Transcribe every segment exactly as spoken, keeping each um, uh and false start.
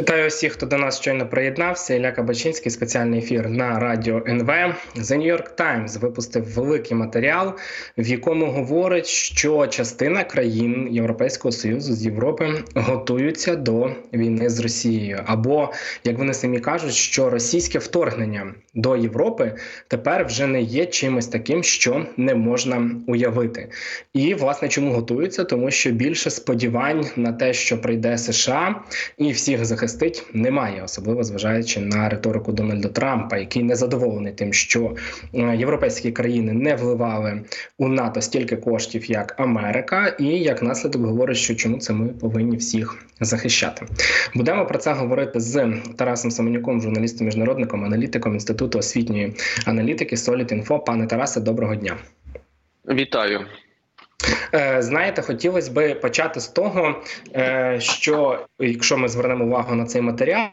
Вітаю усіх, хто до нас щойно приєднався. Ілля Кабачинський, спеціальний ефір на Radio ен ве. The New York Times випустив великий матеріал, в якому говорить, що частина країн Європейського Союзу з Європи готуються до війни з Росією. Або, як вони самі кажуть, що російське вторгнення до Європи тепер вже не є чимось таким, що не можна уявити. І, власне, чому готуються? Тому що більше сподівань на те, що прийде США і всіх захистить, немає, особливо зважаючи на риторику Дональда Трампа, який незадоволений тим, що європейські країни не вливали у НАТО стільки коштів, як Америка, і як наслідок говорить, що чому це ми повинні всіх захищати. Будемо про це говорити з Тарасом Семенюком, журналістом-міжнародником, аналітиком Інституту освітньої аналітики Solid info. Пане Тарасе, доброго дня. Вітаю. Знаєте, хотілося би почати з того, що якщо ми звернемо увагу на цей матеріал,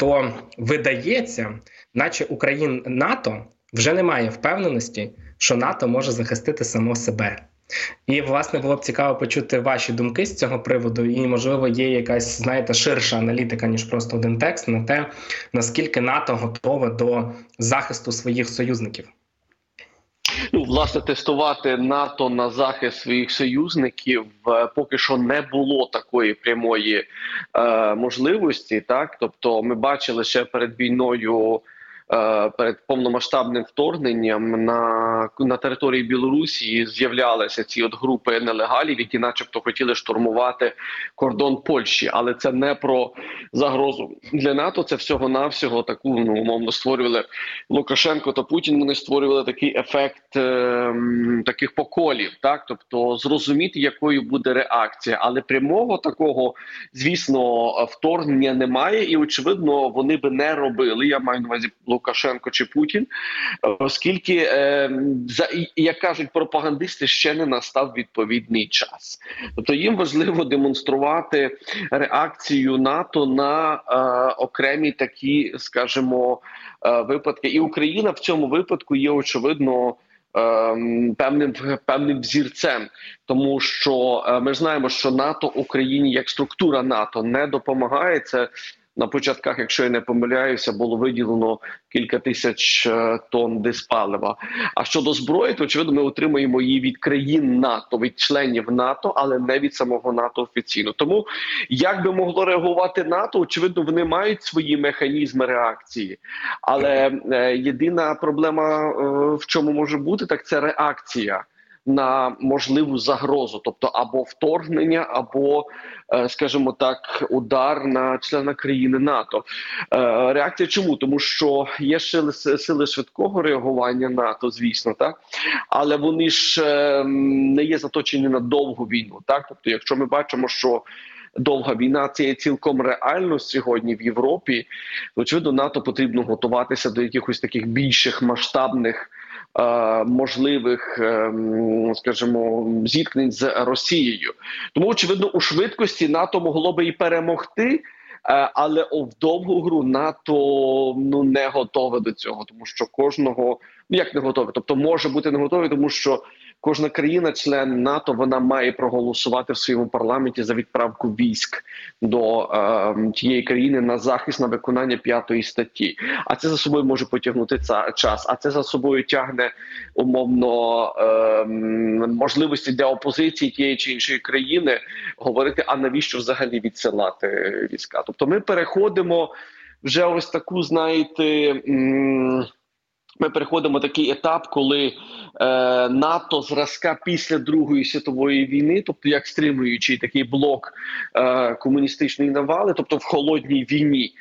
то видається, наче у країн НАТО вже немає впевненості, що НАТО може захистити само себе. І, власне, було б цікаво почути ваші думки з цього приводу і, можливо, є якась, знаєте, ширша аналітика, ніж просто один текст, на те, наскільки НАТО готове до захисту своїх союзників. Ну, власне, тестувати НАТО на захист своїх союзників поки що не було такої прямої е, можливості, так? Тобто ми бачили ще перед війною, е, перед повномасштабним вторгненням на, на території Білорусі з'являлися ці от групи нелегалів, які начебто хотіли штурмувати кордон Польщі, але це не про загрозу для НАТО, це всього-навсього таку, ну, умовно, створювали Лукашенко та Путін, вони створювали такий ефект е, таких поколів, так, тобто зрозуміти, якою буде реакція, але прямого такого, звісно, вторгнення немає і, очевидно, вони би не робили, я маю на увазі Лукашенко чи Путін, оскільки, е, за, як кажуть пропагандисти, ще не настав відповідний час. Тобто їм важливо демонструвати реакцію НАТО на на е, окремі такі, скажімо, е, випадки. І Україна в цьому випадку є, очевидно, е, певним, певним взірцем. Тому що е, ми знаємо, що НАТО Україні, як структура НАТО, не допомагає. Це на початках, якщо я не помиляюся, було виділено кілька тисяч е, тонн диспалива. А щодо зброї, то, очевидно, ми отримуємо її від країн НАТО, від членів НАТО, але не від самого НАТО офіційно. Тому, як би могло реагувати НАТО, очевидно, вони мають свої механізми реакції. Але е, єдина проблема, е, в чому може бути, так це реакція на можливу загрозу, тобто або вторгнення, або, скажімо так, удар на члена країни НАТО. Реакція чому? Тому що є ще сили швидкого реагування НАТО, звісно, так? Але вони ж не є заточені на довгу війну, так? Тобто, якщо ми бачимо, що довга війна – це є цілком реально сьогодні в Європі, то, очевидно, НАТО потрібно готуватися до якихось таких більших масштабних можливих, скажімо, зіткнень з Росією. Тому, очевидно, у швидкості НАТО могло би і перемогти, але в довгу гру НАТО, ну, не готове до цього, тому що кожного, ну, як не готове, тобто може бути не готове, тому що кожна країна-член НАТО, вона має проголосувати в своєму парламенті за відправку військ до е, тієї країни на захист, на виконання п'ятої статті. А це за собою може потягнути ця, час. А це за собою тягне, умовно, е, можливості для опозиції тієї чи іншої країни говорити, а навіщо взагалі відсилати війська. Тобто ми переходимо вже ось таку, знаєте... М- Ми переходимо такий етап, коли е, НАТО зразка після Другої світової війни, тобто як стримуючий такий блок е, комуністичної навали, тобто в холодній війні,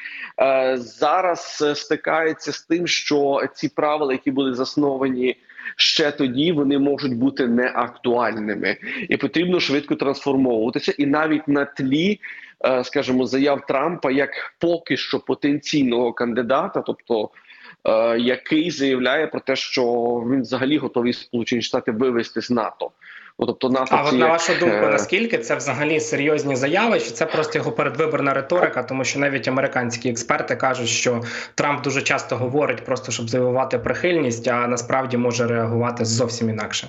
е, зараз стикається з тим, що ці правила, які були засновані ще тоді, вони можуть бути неактуальними. І потрібно швидко трансформовуватися. І навіть на тлі, е, скажімо, заяв Трампа як поки що потенційного кандидата, тобто який заявляє про те, що він взагалі готовий Сполучені Штати вивести з НАТО. Тобто НАТО, а от на вашу як... думку, наскільки це взагалі серйозні заяви, чи це просто його передвиборна риторика, тому що навіть американські експерти кажуть, що Трамп дуже часто говорить просто, щоб завоювати прихильність, а насправді може реагувати зовсім інакше?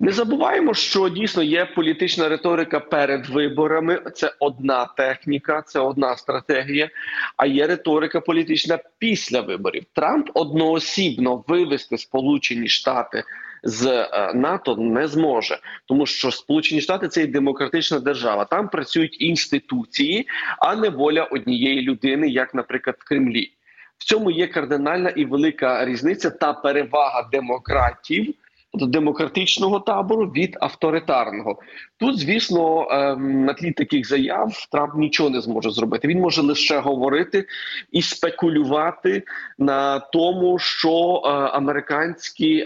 Не забуваємо, що дійсно є політична риторика перед виборами. Це одна техніка, це одна стратегія, а є риторика політична після виборів. Трамп одноосібно вивести Сполучені Штати з НАТО не зможе, тому що Сполучені Штати – це і демократична держава. Там працюють інституції, а не воля однієї людини, як, наприклад, в Кремлі. В цьому є кардинальна і велика різниця та перевага демократів, демократичного табору від авторитарного. Тут, звісно, на тлі таких заяв Трамп нічого не зможе зробити. Він може лише говорити і спекулювати на тому, що американські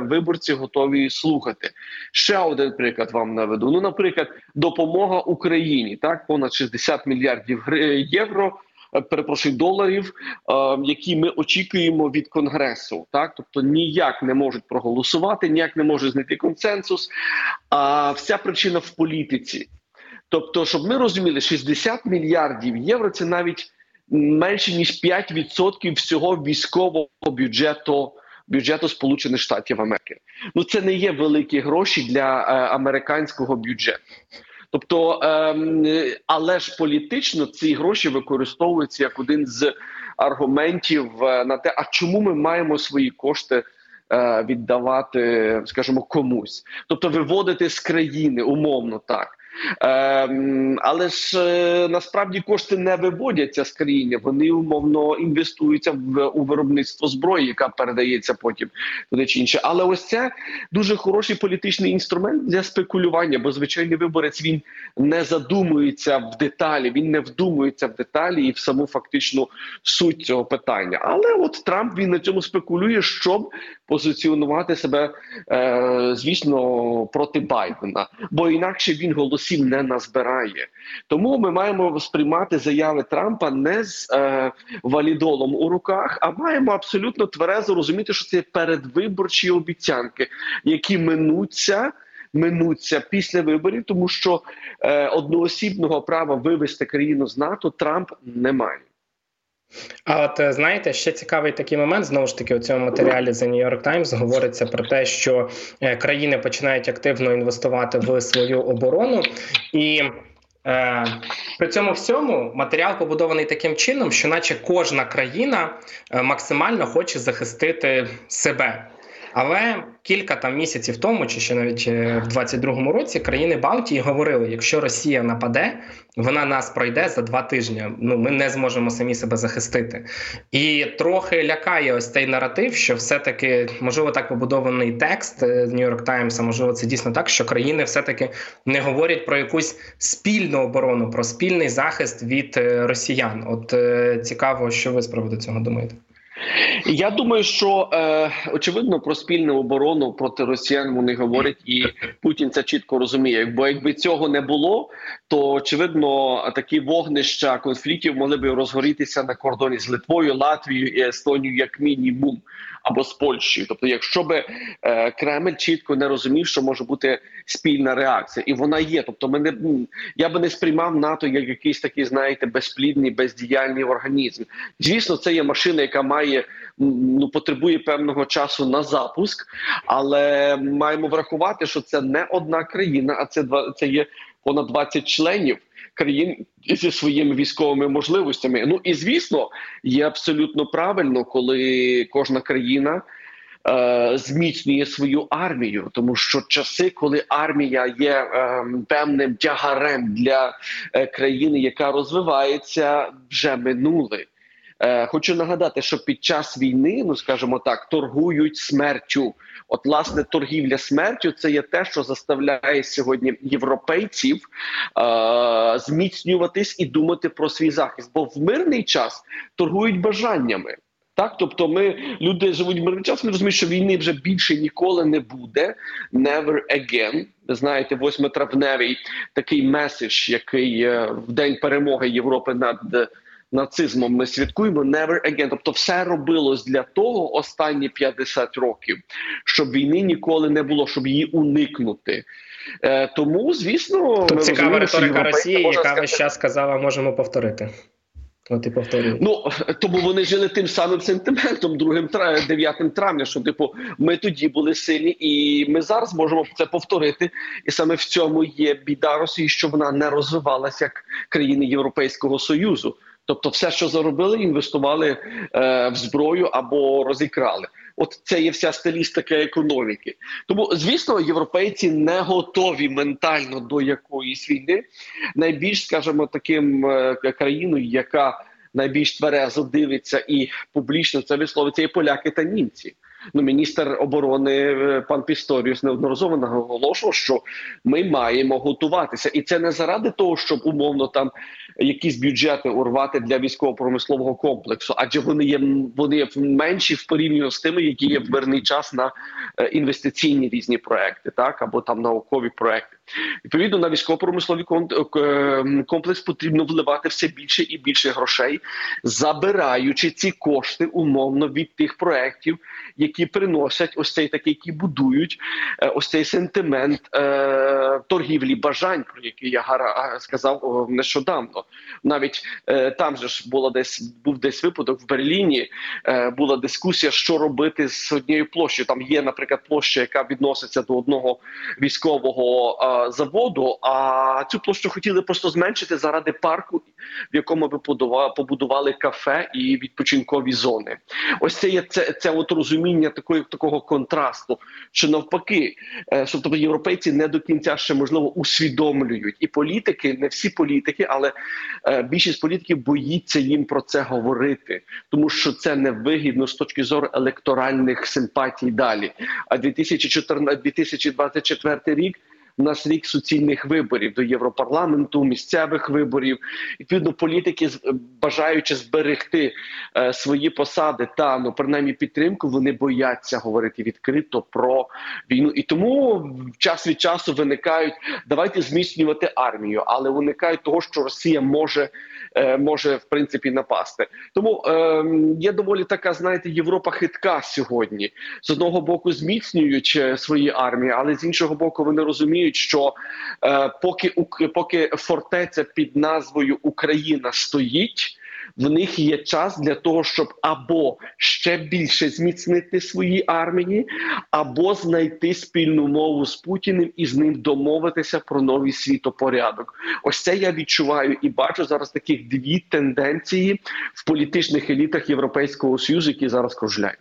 виборці готові слухати. Ще один приклад вам наведу. Ну, наприклад, допомога Україні, так, понад шістдесят мільярдів євро. Перепрошую, доларів, які ми очікуємо від Конгресу. Так? Тобто ніяк не можуть проголосувати, ніяк не можуть знайти консенсус. А вся причина в політиці. Тобто, щоб ми розуміли, шістдесят мільярдів євро – це навіть менше, ніж п'ять відсотків всього військового бюджету, бюджету Сполучених Штатів Америки. Ну, це не є великі гроші для е, американського бюджету. Тобто, але ж політично ці гроші використовуються як один з аргументів на те, а чому ми маємо свої кошти віддавати, скажімо, комусь. Тобто виводити з країни, умовно так. Але ж насправді кошти не виводяться з країни, вони умовно інвестуються в, у виробництво зброї, яка передається потім туди чи інше. Але ось це дуже хороший політичний інструмент для спекулювання, бо звичайний виборець, він не задумується в деталі, він не вдумується в деталі і в саму фактичну суть цього питання. Але от Трамп, він на цьому спекулює, щоб позиціонувати себе, е, звісно, проти Байдена, бо інакше він голосує сім не назбирає. Тому ми маємо сприймати заяви Трампа не з е, валідолом у руках, а маємо абсолютно тверезо розуміти, що це передвиборчі обіцянки, які минуться, минуться після виборів, тому що е, одноосібного права вивести країну з НАТО Трамп не має. А от, знаєте, ще цікавий такий момент, знову ж таки, у цьому матеріалі The New York Times говориться про те, що країни починають активно інвестувати в свою оборону. І е, при цьому всьому матеріал побудований таким чином, що наче кожна країна максимально хоче захистити себе. Але кілька там місяців тому, чи ще навіть в двадцять другому році, країни Балтії говорили, якщо Росія нападе, вона нас пройде за два тижні. Ну, ми не зможемо самі себе захистити. І трохи лякає ось цей наратив, що все-таки, можливо, так побудований текст New York Times, а можливо, це дійсно так, що країни все-таки не говорять про якусь спільну оборону, про спільний захист від росіян. От цікаво, що ви з приводу цього думаєте? Я думаю, що, е, очевидно, про спільну оборону проти росіян вони говорять, і Путін це чітко розуміє. Бо якби цього не було, то, очевидно, такі вогнища конфліктів могли б розгорітися на кордоні з Литвою, Латвією і Естонією як мінімум, або з Польщею. Тобто, якщо б е, Кремль чітко не розумів, що може бути спільна реакція. І вона є. Тобто, ми не, я би не сприймав НАТО як якийсь такий, знаєте, безплідний, бездіяльний організм. Звісно, це є машина, яка має Ну, потребує певного часу на запуск, але маємо врахувати, що це не одна країна, а це, це є понад двадцять членів країн зі своїми військовими можливостями. Ну і звісно, є абсолютно правильно, коли кожна країна е, зміцнює свою армію, тому що часи, коли армія є е, певним тягарем для е, країни, яка розвивається, вже минули. Хочу нагадати, що під час війни, ну скажімо так, торгують смертю. От, власне, торгівля смертю – це є те, що заставляє сьогодні європейців е- зміцнюватись і думати про свій захист. Бо в мирний час торгують бажаннями. Так, тобто ми, люди живуть в мирний час, ми розуміємо, що війни вже більше ніколи не буде. Never again. Знаєте, восьмитравневий такий меседж, який е- в День перемоги Європи над нацизмом ми святкуємо, never again. Тобто все робилось для того останні п'ятдесят років, щоб війни ніколи не було, щоб її уникнути. Е, тому, звісно... Тут цікава риторика Росії, яка весь час казала, можемо повторити. проти повторювання. Ну, тому вони жили тим самим сентиментом, дев'ятого травня, що, типу, ми тоді були сильні, і ми зараз можемо це повторити. І саме в цьому є біда Росії, що вона не розвивалася як країни Європейського Союзу. Тобто все, що заробили, інвестували е, в зброю або розікрали. От це є вся стилістика економіки. Тому, звісно, європейці не готові ментально до якоїсь війни. Найбільш, скажімо, таким е, країною, яка найбільш тверезо дивиться і публічно це висловиться, і поляки та німці. Ну, міністр оборони пан Пісторіус неодноразово наголошував, що ми маємо готуватися. І це не заради того, щоб умовно там якісь бюджети урвати для військово-промислового комплексу, адже вони є, вони є менші в порівнянні з тими, які є в мирний час на інвестиційні різні проекти, так, або там наукові проекти. Відповідно, на військово-промисловий комплекс потрібно вливати все більше і більше грошей, забираючи ці кошти умовно від тих проєктів, які приносять ось цей такий, які будують ось цей сентимент е, торгівлі бажань, про який я гара, сказав нещодавно. Навіть е, там же ж була десь, був десь випадок в Берліні, е, була дискусія, що робити з однією площею. Там є, наприклад, площа, яка відноситься до одного військового е, заводу, а цю площу хотіли просто зменшити заради парку, в якому би побудували кафе і відпочинкові зони. Ось це є це, це от розуміння такої, такого контрасту, що навпаки, що тобто європейці не до кінця ще, можливо, усвідомлюють. І політики, не всі політики, але більшість політиків боїться їм про це говорити, тому що це невигідно з точки зору електоральних симпатій далі. А дві тисячі двадцять четвертий рік у нас рік суцільних виборів до Європарламенту, місцевих виборів. Відповідно, політики, бажаючи зберегти е, свої посади та, ну, принаймні, підтримку, вони бояться говорити відкрито про війну. І тому час від часу виникають, давайте зміцнювати армію, але уникають того, що Росія може, е, може в принципі, напасти. Тому е, є доволі така, знаєте, Європа хитка сьогодні. З одного боку зміцнюють свої армії, але з іншого боку вони розуміють, що е, поки, у, поки фортеця під назвою Україна стоїть, в них є час для того, щоб або ще більше зміцнити свої армії, або знайти спільну мову з Путіним і з ним домовитися про новий світопорядок. Ось це я відчуваю і бачу зараз таких дві тенденції в політичних елітах Європейського Союзу, які зараз кружляють.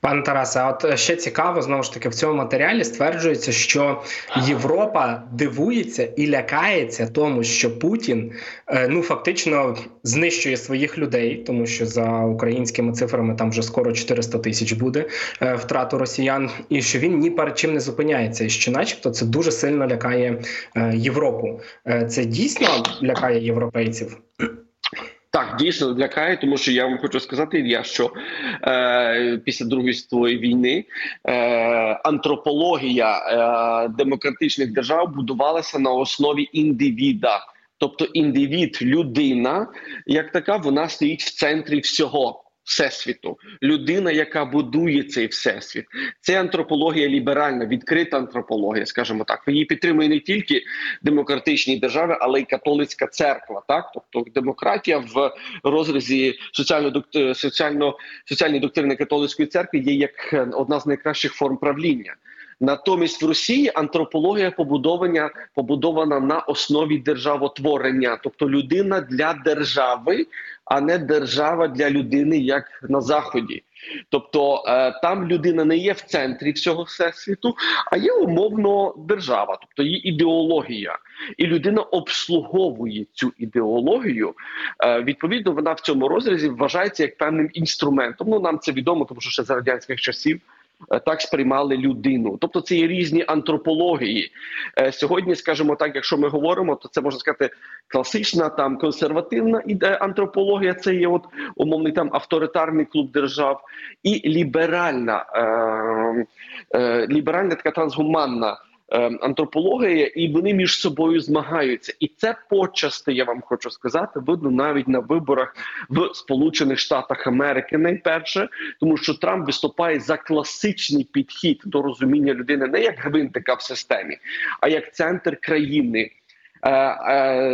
Пане Тарасе, а от ще цікаво, знову ж таки, в цьому матеріалі стверджується, що Європа дивується і лякається тому, що Путін, ну, фактично знищує своїх людей, тому що за українськими цифрами там вже скоро чотириста тисяч буде втрату росіян, і що він ні перед чим не зупиняється, і що начебто це дуже сильно лякає Європу. Це дійсно лякає європейців? Так, дійсно лякає, тому що я вам хочу сказати, Ілля, що е, після Другої світової війни е, антропологія е, демократичних держав будувалася на основі індивіда. Тобто індивід, людина, як така, вона стоїть в центрі всього. Всесвіту. Людина, яка будує цей всесвіт. Це антропологія ліберальна, відкрита антропологія, скажімо так. Її підтримує не тільки демократичні держави, але й католицька церква. Так? Тобто демократія в розрізі соціально-доктрини, соціально, соціальної доктрини католицької церкви є як одна з найкращих форм правління. Натомість в Росії антропологія побудована, побудована на основі державотворення. Тобто людина для держави, а не держава для людини, як на Заході. Тобто там людина не є в центрі всього всесвіту, а є умовно держава, тобто її ідеологія. І людина обслуговує цю ідеологію. Відповідно, вона в цьому розрізі вважається як певним інструментом. Ну, нам це відомо, тому що ще за радянських часів так сприймали людину. Тобто це є різні антропології. Сьогодні, скажімо так, якщо ми говоримо, то це, можна сказати, класична там консервативна антропологія, це є от умовний там авторитарний клуб держав, і ліберальна, е- е- ліберальна така трансгуманна антропологія, і вони між собою змагаються. І це почасти, я вам хочу сказати, видно навіть на виборах в Сполучених Штатах Америки найперше, тому що Трамп виступає за класичний підхід до розуміння людини не як гвинтика в системі, а як центр країни.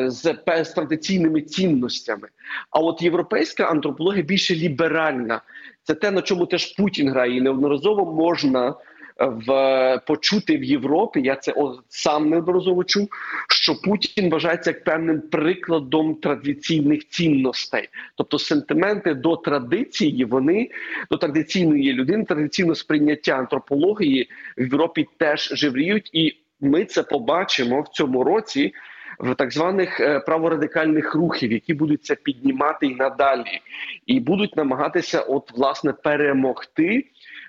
з традиційними цінностями. А от європейська антропологія більше ліберальна. Це те, на чому теж Путін грає, і неодноразово можна в, почути в Європі, я це сам неодноразово чув, що Путін вважається як певним прикладом традиційних цінностей. Тобто сентименти до традиції, вони, до традиційної людини, традиційного сприйняття антропології в Європі теж живріють, і ми це побачимо в цьому році в так званих праворадикальних рухів, які будуть це піднімати і надалі. І будуть намагатися, от, власне, перемогти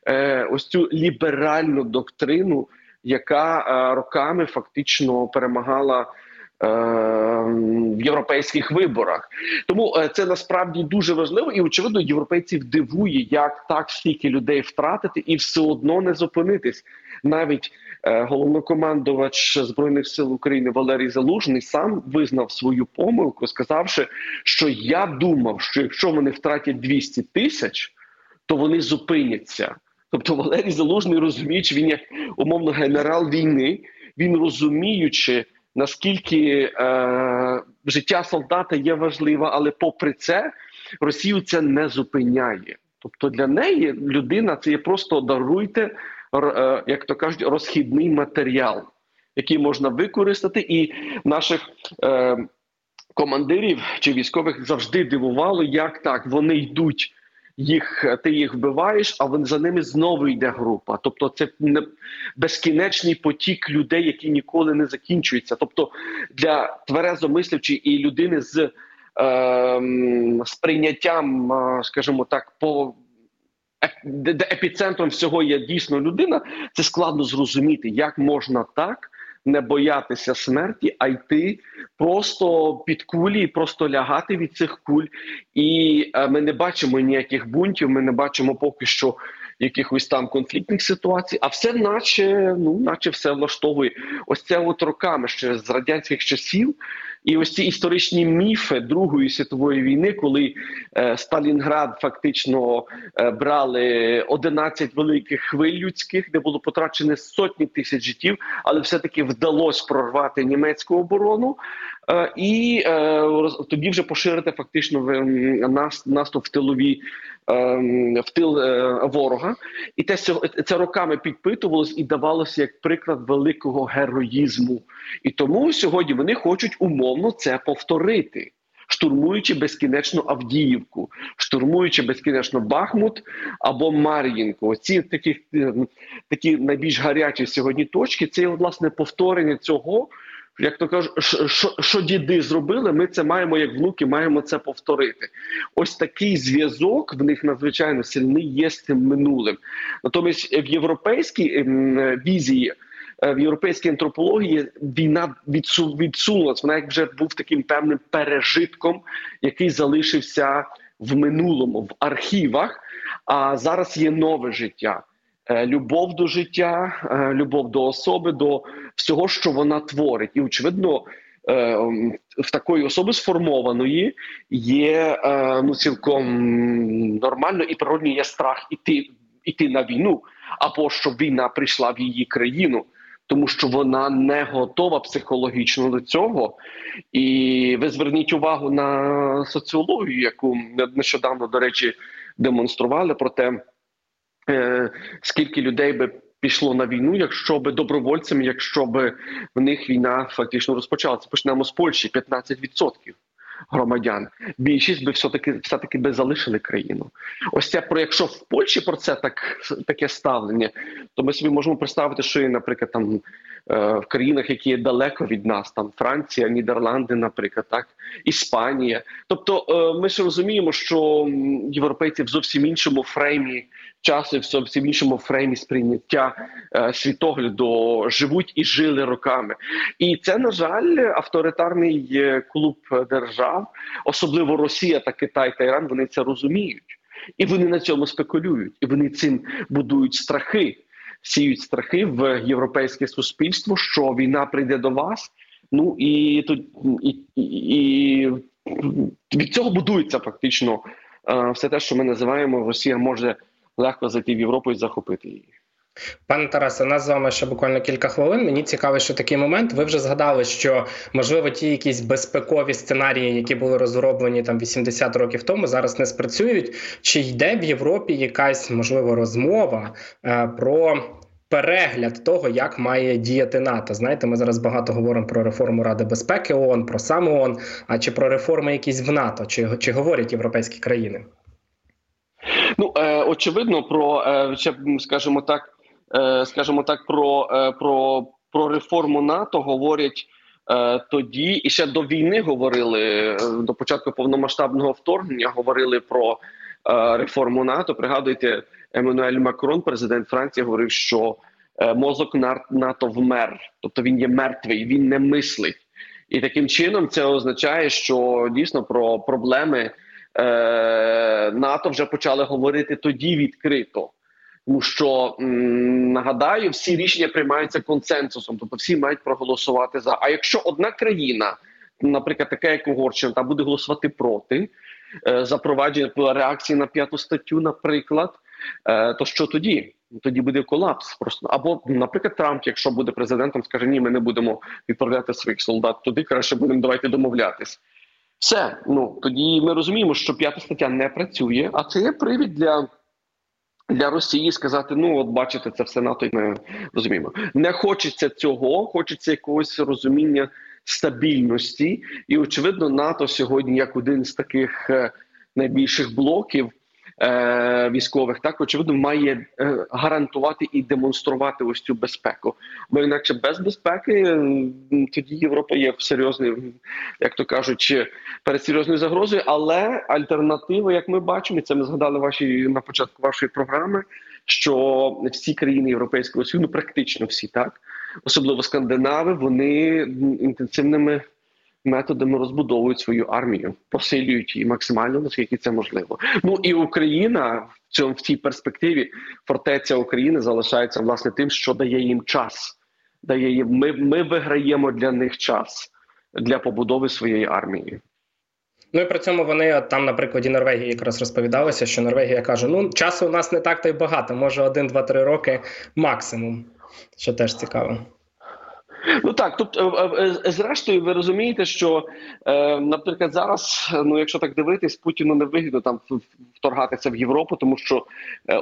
е, ось цю ліберальну доктрину, яка е, роками фактично перемагала е, в європейських виборах. Тому е, це насправді дуже важливо, і, очевидно, європейців дивує, як так стільки людей втратити і все одно не зупинитись. Навіть головнокомандувач Збройних сил України Валерій Залужний сам визнав свою помилку, сказавши, що я думав, що якщо вони втратять двісті тисяч, то вони зупиняться. Тобто Валерій Залужний, розуміючи, він як умовно генерал війни, він розуміючи, наскільки е, життя солдата є важливе, але попри це Росію це не зупиняє. Тобто для неї людина – це є просто даруйте, як то кажуть, розхідний матеріал, який можна використати. І наших е, командирів чи військових завжди дивувало, як так, вони йдуть, їх, ти їх вбиваєш, а за ними знову йде група. Тобто це безкінечний потік людей, який ніколи не закінчується. Тобто для тверезомислячих і людини з е, сприйняттям, скажімо так, по... де епіцентром всього є дійсно людина, це складно зрозуміти, як можна так не боятися смерті, а йти просто під кулі, просто лягати від цих куль. І ми не бачимо ніяких бунтів, ми не бачимо поки що якихось там конфліктних ситуацій, а все наче, ну, наче все влаштовує. Ось це от роками ще з радянських часів, і ось ці історичні міфи Другої світової війни, коли е, Сталінград фактично е, брали одинадцять великих хвиль людських, де було потрачено сотні тисяч життів, але все-таки вдалося прорвати німецьку оборону е, і е, тоді вже поширити фактично в, нас, наступ в тилові в тил ворога. І те, це роками підпитувалось і давалося як приклад великого героїзму. І тому сьогодні вони хочуть умовно це повторити, штурмуючи безкінечно Авдіївку, штурмуючи безкінечно Бахмут або Мар'їнку. Оці такі, такі найбільш гарячі сьогодні точки, це власне повторення цього, як то кажуть, що, що діди зробили, ми це маємо як внуки, маємо це повторити. Ось такий зв'язок в них надзвичайно сильний є з тим минулим. Натомість в європейській візії, в європейській антропології війна відсунулася. Вона як вже був таким певним пережитком, який залишився в минулому, в архівах, а зараз є нове життя. Любов до життя, любов до особи, до всього, що вона творить. І, очевидно, в такої особи сформованої є, ну, цілком нормально і природньо є страх іти, іти на війну, або щоб війна прийшла в її країну, тому що вона не готова психологічно до цього. І ви зверніть увагу на соціологію, яку нещодавно, до речі, демонстрували, про те, скільки людей би пішло на війну, якщо би добровольцями, якщо би в них війна фактично розпочалася. Почнемо з Польщі, п'ятнадцять відсотків громадян. Більшість би все-таки, все-таки би залишили країну. Ось це, про якщо в Польщі про це так, таке ставлення, то ми собі можемо представити, що є, наприклад, там в країнах, які є далеко від нас, там Франція, Нідерланди, наприклад, так, Іспанія. Тобто ми ж розуміємо, що європейці в зовсім іншому фреймі часу, в зовсім іншому фреймі сприйняття світогляду живуть і жили роками. І це, на жаль, авторитарний клуб держав, особливо Росія та Китай та Іран, вони це розуміють. І вони на цьому спекулюють, і вони цим будують страхи. Сіють страхи в європейське суспільство, що війна прийде до вас, ну і, і, і від цього будується фактично все те, що ми називаємо «Росія може легко зайти в Європу і захопити її». Пане Тарасе, нас з вами ще буквально кілька хвилин. Мені цікаво, що такий момент. Ви вже згадали, що, можливо, ті якісь безпекові сценарії, які були розроблені там вісімдесят років тому, зараз не спрацюють. Чи йде в Європі якась, можливо, розмова е, про перегляд того, як має діяти НАТО? Знаєте, ми зараз багато говоримо про реформу Ради безпеки ООН, про сам ООН, а чи про реформи якісь в НАТО? Чи, чи говорять європейські країни? Ну, е, очевидно, про, е, скажімо так, Скажімо так, про, про, про реформу НАТО говорять е, тоді, і ще до війни говорили, до початку повномасштабного вторгнення говорили про е, реформу НАТО. Пригадуйте, Еммануель Макрон, президент Франції, говорив, що мозок НАТО вмер, тобто він є мертвий, він не мислить. І таким чином це означає, що дійсно про проблеми е, НАТО вже почали говорити тоді відкрито. Тому що, нагадаю, всі рішення приймаються консенсусом, тобто всі мають проголосувати за. А якщо одна країна, наприклад, така як Угорщина, та буде голосувати проти е, запровадження реакції на п'яту статтю, наприклад, е, то що тоді? Тоді буде колапс просто. Або, наприклад, Трамп, якщо буде президентом, скаже, ні, ми не будемо відправляти своїх солдат туди, краще будемо, давайте домовлятись. Все, ну, тоді ми розуміємо, що п'ята стаття не працює, а це є привід для... Для Росії сказати, ну, от бачите, це все НАТО, і ми розуміємо. Не хочеться цього, хочеться якогось розуміння стабільності. І, очевидно, НАТО сьогодні, як один з таких найбільших блоків е- військових, так, очевидно, має е- гарантувати і демонструвати ось цю безпеку. Бо інакше без безпеки тоді Європа є серйозною, як то кажуть, перед серйозною загрозою, але альтернатива, як ми бачимо, і це ми згадали ваші, на початку вашої програми, що всі країни Європейського Союзу, ну практично всі, так, особливо скандинави, вони інтенсивними методами розбудовують свою армію, посилюють її максимально, наскільки це можливо. Ну і Україна в цьому, в цій перспективі, фортеця України залишається власне тим, що дає їм час. Дає їм, ми, ми виграємо для них час для побудови своєї армії. Ну і при цьому вони там, на прикладі Норвегії, якраз розповідалися, що Норвегія каже, ну часу у нас не так та й багато, може один, два, три роки максимум, що теж цікаво. Ну так, тобто, зрештою, ви розумієте, що, наприклад, зараз, ну якщо так дивитись, Путіну не вигідно там вторгатися в Європу, тому що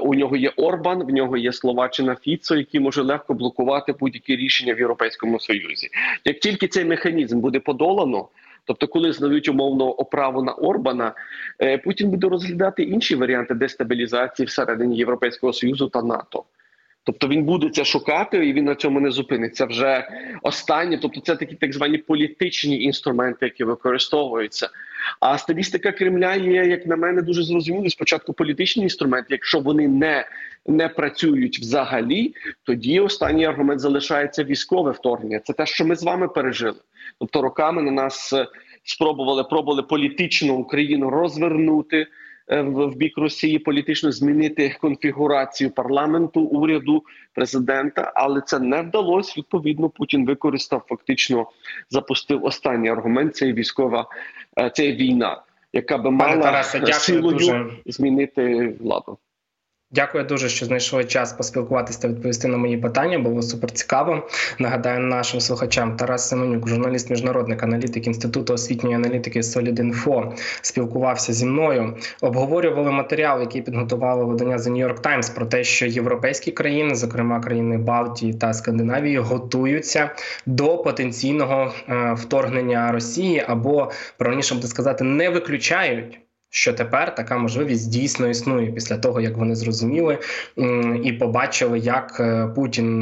у нього є Орбан, в нього є Словаччина, Фіцо, які може легко блокувати будь-які рішення в Європейському Союзі. Як тільки цей механізм буде подолано, тобто, коли знають умовно оправу на Орбана, Путін буде розглядати інші варіанти дестабілізації всередині Європейського Союзу та НАТО. Тобто він буде це шукати, і він на цьому не зупиниться. Вже останні, тобто це такі так звані політичні інструменти, які використовуються. А стилістика Кремля є, як на мене, дуже зрозуміло. Спочатку політичні інструменти, якщо вони не, не працюють взагалі, тоді останній аргумент залишається військове вторгнення. Це те, що ми з вами пережили. Тобто роками на нас спробували, пробували політично Україну розвернути в бік Росії, політично змінити конфігурацію парламенту, уряду, президента, але це не вдалося. Відповідно, Путін використав, фактично запустив останній аргумент, це військова, це війна, яка би мала, Тарасе, силою дуже змінити владу. Дякую дуже, що знайшли час поспілкуватися та відповісти на мої питання. Було суперцікаво. Нагадаю нашим слухачам, Тарас Семенюк, журналіст, міжнародник, аналітик Інституту освітньої аналітики Solid info, спілкувався зі мною. Обговорювали матеріал, який підготувало видання The New York Times, про те, що європейські країни, зокрема країни Балтії та Скандинавії, готуються до потенційного вторгнення Росії, або, правильніше буде сказати, не виключають, що тепер така можливість дійсно існує після того, як вони зрозуміли і побачили, як Путін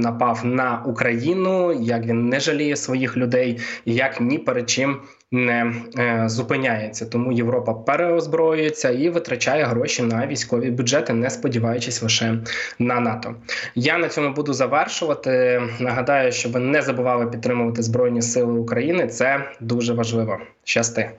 напав на Україну, як він не жаліє своїх людей, як ні перед чим не зупиняється. Тому Європа переозброюється і витрачає гроші на військові бюджети, не сподіваючись лише на НАТО. Я на цьому буду завершувати. Нагадаю, щоб ви не забували підтримувати Збройні Сили України. Це дуже важливо. Щасти!